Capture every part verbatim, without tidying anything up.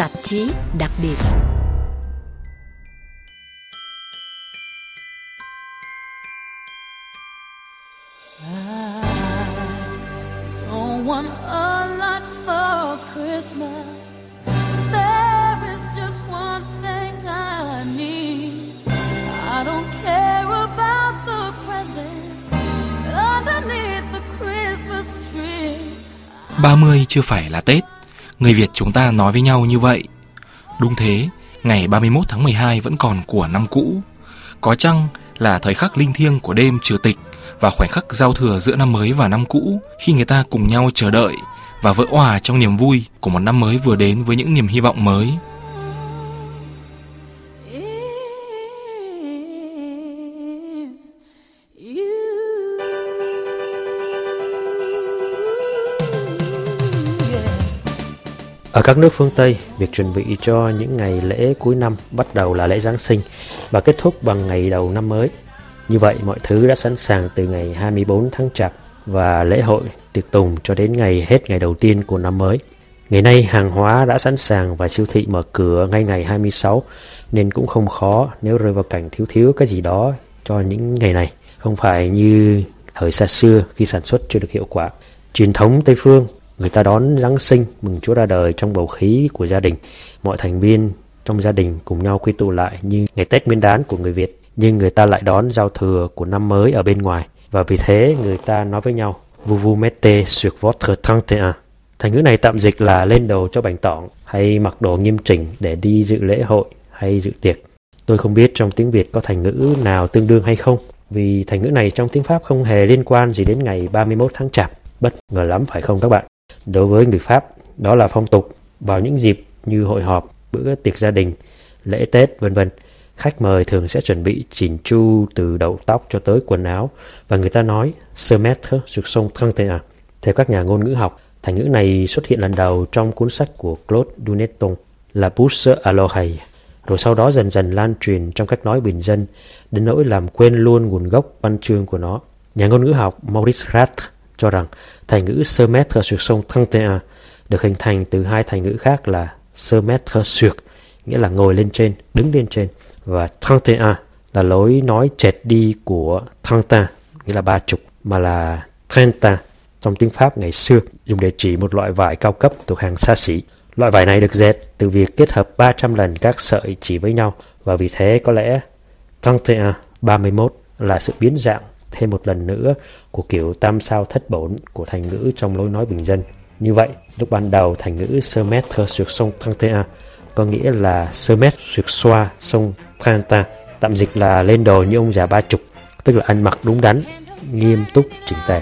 tạp chí đặc biệt. ba mươi chưa phải là Tết, người Việt chúng ta nói với nhau như vậy. Đúng thế, ngày ba mươi mốt tháng mười hai vẫn còn của năm cũ. Có chăng là thời khắc linh thiêng của đêm trừ tịch và khoảnh khắc giao thừa giữa năm mới và năm cũ, khi người ta cùng nhau chờ đợi và vỡ òa trong niềm vui của một năm mới vừa đến với những niềm hy vọng mới. Ở các nước phương Tây, việc chuẩn bị cho những ngày lễ cuối năm bắt đầu là lễ Giáng Sinh và kết thúc bằng ngày đầu năm mới. Như vậy, mọi thứ đã sẵn sàng từ ngày hai mươi bốn tháng Chạp và lễ hội tiệc tùng cho đến ngày hết ngày đầu tiên của năm mới. Ngày nay, hàng hóa đã sẵn sàng và siêu thị mở cửa ngay ngày hai mươi sáu, nên cũng không khó nếu rơi vào cảnh thiếu thiếu cái gì đó cho những ngày này. Không phải như thời xa xưa khi sản xuất chưa được hiệu quả. Truyền thống Tây Phương, người ta đón Giáng Sinh, mừng Chúa ra đời trong bầu khí của gia đình. Mọi thành viên trong gia đình cùng nhau quy tụ lại như ngày Tết Nguyên đán của người Việt. Nhưng người ta lại đón giao thừa của năm mới ở bên ngoài. Và vì thế người ta nói với nhau, Vous vous mettez sur votre trente et un. Thành ngữ này tạm dịch là lên đầu cho bành tỏng, hay mặc đồ nghiêm chỉnh để đi dự lễ hội hay dự tiệc. Tôi không biết trong tiếng Việt có thành ngữ nào tương đương hay không, vì thành ngữ này trong tiếng Pháp không hề liên quan gì đến ngày ba mươi mốt tháng Chạp. Bất ngờ lắm phải không các bạn? Đối với người Pháp, đó là phong tục. Vào những dịp như hội họp, bữa tiệc gia đình, lễ Tết, vân vân, khách mời thường sẽ chuẩn bị chỉn chu từ đầu tóc cho tới quần áo, và người ta nói se mettre sur son trente et un. Theo các nhà ngôn ngữ học, thành ngữ này xuất hiện lần đầu trong cuốn sách của Claude Duneton, La puce à l'oreille, rồi sau đó dần dần lan truyền trong cách nói bình dân, đến nỗi làm quên luôn nguồn gốc văn chương của nó. Nhà ngôn ngữ học Maurice Rat cho rằng thành ngữ se mettre sur son trente et un được hình thành từ hai thành ngữ khác là se mettre sur, nghĩa là ngồi lên trên, đứng lên trên, và trente et un là lối nói chệch đi của trente, nghĩa là ba chục, mà là trente trong tiếng Pháp ngày xưa, dùng để chỉ một loại vải cao cấp thuộc hàng xa xỉ. Loại vải này được dệt từ việc kết hợp ba trăm lần các sợi chỉ với nhau, và vì thế có lẽ trente et un, ba mươi mốt là sự biến dạng thêm một lần nữa của kiểu tam sao thất bổn của thành ngữ trong lối nói bình dân. Như vậy, lúc ban đầu thành ngữ se mettre sur son trente et un có nghĩa là se mettre sur soi son trente et un, tạm dịch là lên đồ như ông già ba chục, tức là ăn mặc đúng đắn, nghiêm túc, chỉnh tề.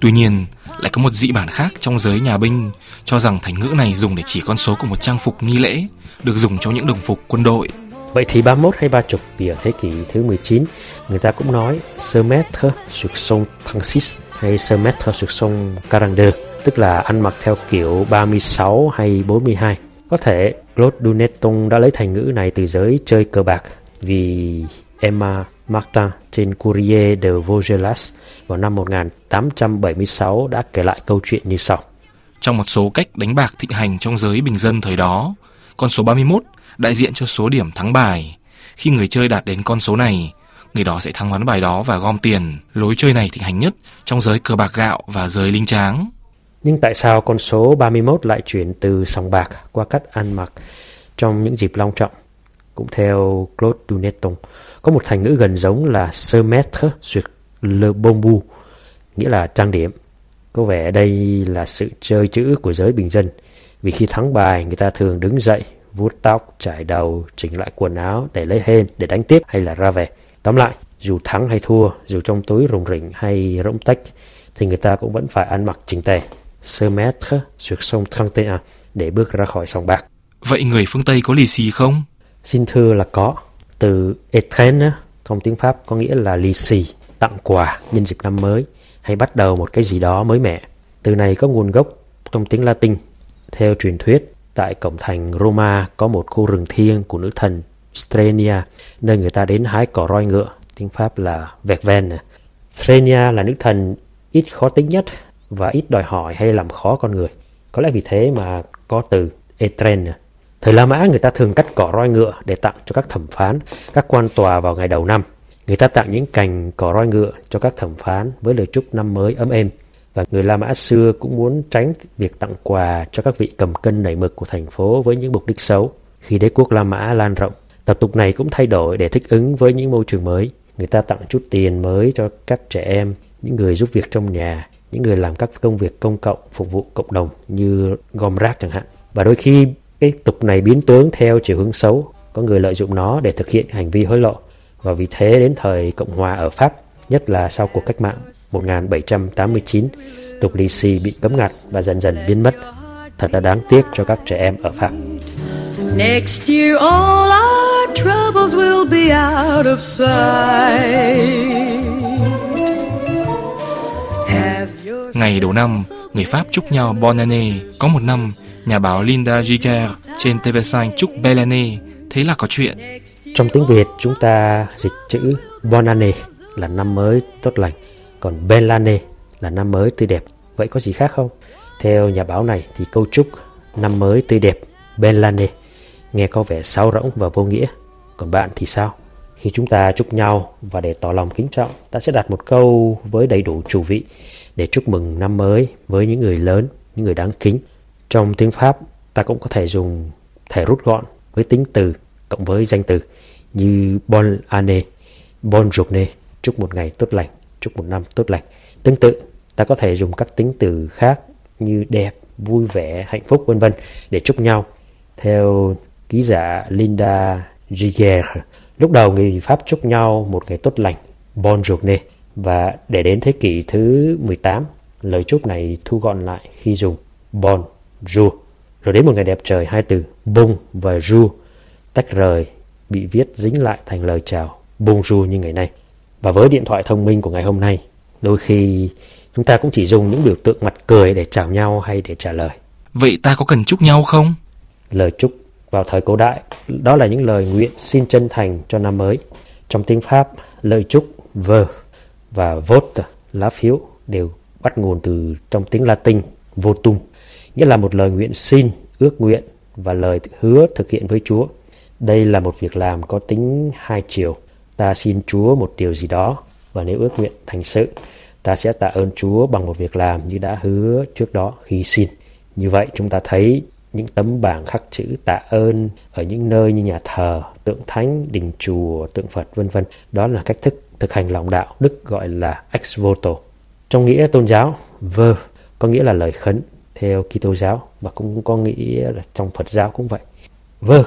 Tuy nhiên, lại có một dị bản khác trong giới nhà binh cho rằng thành ngữ này dùng để chỉ con số của một trang phục nghi lễ được dùng cho những đồng phục quân đội. Vậy thì ba mươi mốt hay ba mươi, vì ở thế kỷ thứ mười chín, người ta cũng nói se mettre sur son trente-six hay se mettre sur son quarante-deux, tức là ăn mặc theo kiểu ba mươi sáu hay bốn mươi hai. Có thể Claude Duneton đã lấy thành ngữ này từ giới chơi cờ bạc, vì Emma Marta Tencurier de Vaugelas vào năm một nghìn tám trăm bảy mươi sáu đã kể lại câu chuyện như sau. Trong một số cách đánh bạc thịnh hành trong giới bình dân thời đó, con số ba mươi mốt đại diện cho số điểm thắng bài. Khi người chơi đạt đến con số này, người đó sẽ thắng ván bài đó và gom tiền. Lối chơi này thịnh hành nhất trong giới cờ bạc gạo và giới lính tráng. Nhưng tại sao con số ba mươi mốt lại chuyển từ sòng bạc qua cách ăn mặc trong những dịp long trọng? Cũng theo Claude Duneton, có một thành ngữ gần giống là se mettre sur le bon bout, nghĩa là trang điểm. Có vẻ đây là sự chơi chữ của giới bình dân, vì khi thắng bài người ta thường đứng dậy, vuốt tóc, chải đầu, chỉnh lại quần áo để lấy hên, để đánh tiếp hay là ra về. Tóm lại, dù thắng hay thua, dù trong túi rủng rỉnh hay rỗng tách, thì người ta cũng vẫn phải ăn mặc chỉnh tề, se mettre sur son trente et un, để bước ra khỏi sòng bạc. Vậy người phương Tây có lì xì không? Xin thưa là có. Từ étrennes trong tiếng Pháp có nghĩa là lì xì, tặng quà nhân dịp năm mới hay bắt đầu một cái gì đó mới mẻ. Từ này có nguồn gốc trong tiếng Latin. Theo truyền thuyết, tại cổng thành Roma có một khu rừng thiêng của nữ thần Strenia, nơi người ta đến hái cỏ roi ngựa, tiếng Pháp là Verveine. Strenia là nữ thần ít khó tính nhất và ít đòi hỏi hay làm khó con người. Có lẽ vì thế mà có từ Etrene. Thời La Mã, người ta thường cắt cỏ roi ngựa để tặng cho các thẩm phán, các quan tòa vào ngày đầu năm. Người ta tặng những cành cỏ roi ngựa cho các thẩm phán với lời chúc năm mới ấm êm. Và người La Mã xưa cũng muốn tránh việc tặng quà cho các vị cầm cân nảy mực của thành phố với những mục đích xấu. Khi đế quốc La Mã lan rộng, tập tục này cũng thay đổi để thích ứng với những môi trường mới. Người ta tặng chút tiền mới cho các trẻ em, những người giúp việc trong nhà, những người làm các công việc công cộng, phục vụ cộng đồng như gom rác chẳng hạn. Và đôi khi cái tục này biến tướng theo chiều hướng xấu, có người lợi dụng nó để thực hiện hành vi hối lộ. Và vì thế đến thời Cộng hòa ở Pháp, nhất là sau cuộc cách mạng một nghìn bảy trăm tám mươi chín, tục lì xì bị cấm ngặt và dần dần biến mất. Thật là đáng tiếc cho các trẻ em ở Pháp. Next year all our troubles will be out of sight. Ngày đầu năm, người Pháp chúc nhau Bon Année. Có một năm, nhà báo Linda Giger trên tê vê năm chúc Belle Année, thế là có chuyện. Trong tiếng Việt, chúng ta dịch chữ Bon Année là năm mới tốt lành, còn Belle Année là năm mới tươi đẹp. Vậy có gì khác không? Theo nhà báo này thì câu chúc năm mới tươi đẹp Belle Année nghe có vẻ sáo rỗng và vô nghĩa. Còn bạn thì sao? Khi chúng ta chúc nhau và để tỏ lòng kính trọng, ta sẽ đặt một câu với đầy đủ chủ vị để chúc mừng năm mới với những người lớn, những người đáng kính. Trong tiếng Pháp, ta cũng có thể dùng thể rút gọn với tính từ cộng với danh từ như Bonne année, Bonne journée, chúc một ngày tốt lành, chúc một năm tốt lành. Tương tự, ta có thể dùng các tính từ khác như đẹp, vui vẻ, hạnh phúc, vân vân để chúc nhau. Theo ký giả Linda Giger, lúc đầu người Pháp chúc nhau một ngày tốt lành, Bonne journée. Và để đến thế kỷ thứ mười tám, lời chúc này thu gọn lại khi dùng bon jour. Rồi đến một ngày đẹp trời, hai từ bon và jour tách rời bị viết dính lại thành lời chào bonjour như ngày nay. Và với điện thoại thông minh của ngày hôm nay, đôi khi chúng ta cũng chỉ dùng những biểu tượng mặt cười để chào nhau hay để trả lời. Vậy ta có cần chúc nhau không? Lời chúc vào thời cổ đại, đó là những lời nguyện xin chân thành cho năm mới. Trong tiếng Pháp, lời chúc vơ và vote, lá phiếu, đều bắt nguồn từ trong tiếng Latin votum, nghĩa là một lời nguyện xin, ước nguyện và lời hứa thực hiện với Chúa. Đây là một việc làm có tính hai chiều. Ta xin Chúa một điều gì đó, và nếu ước nguyện thành sự, ta sẽ tạ ơn Chúa bằng một việc làm như đã hứa trước đó khi xin. Như vậy chúng ta thấy những tấm bảng khắc chữ tạ ơn ở những nơi như nhà thờ, tượng thánh, đình chùa, tượng Phật, vân vân. Đó là cách thức thực hành lòng đạo Đức gọi là ex voto. Trong nghĩa tôn giáo, vơ có nghĩa là lời khấn theo Kitô giáo và cũng có nghĩa là trong Phật giáo cũng vậy. Vơ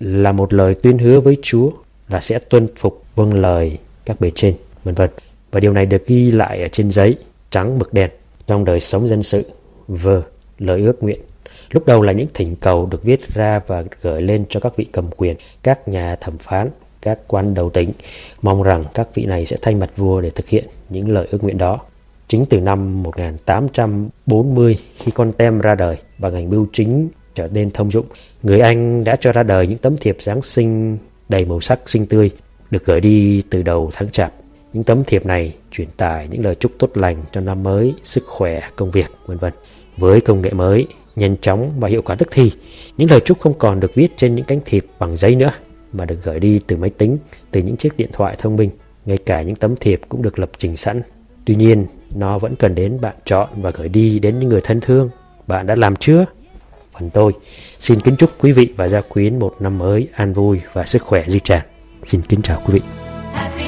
là một lời tuyên hứa với Chúa là sẽ tuân phục, vâng lời các bề trên, vân vân. Và điều này được ghi lại ở trên giấy trắng mực đen. Trong đời sống dân sự, vơ lời ước nguyện lúc đầu là những thỉnh cầu được viết ra và gửi lên cho các vị cầm quyền, các nhà thẩm phán, các quan đầu tỉnh, mong rằng các vị này sẽ thay mặt vua để thực hiện những lời ước nguyện đó. Chính từ năm một nghìn tám trăm bốn mươi, khi con tem ra đời và ngành bưu chính trở nên thông dụng, người Anh đã cho ra đời những tấm thiệp Giáng sinh đầy màu sắc xinh tươi, được gửi đi từ đầu tháng Chạp. Những tấm thiệp này truyền tải những lời chúc tốt lành cho năm mới, sức khỏe, công việc, vân vân. Với công nghệ mới, nhanh chóng và hiệu quả tức thì, những lời chúc không còn được viết trên những cánh thiệp bằng giấy nữa, mà được gửi đi từ máy tính, từ những chiếc điện thoại thông minh. Ngay cả những tấm thiệp cũng được lập trình sẵn. Tuy nhiên, nó vẫn cần đến bạn chọn và gửi đi đến những người thân thương. Bạn đã làm chưa? Phần tôi xin kính chúc quý vị và gia quyến một năm mới an vui và sức khỏe dư tràn. Xin kính chào quý vị.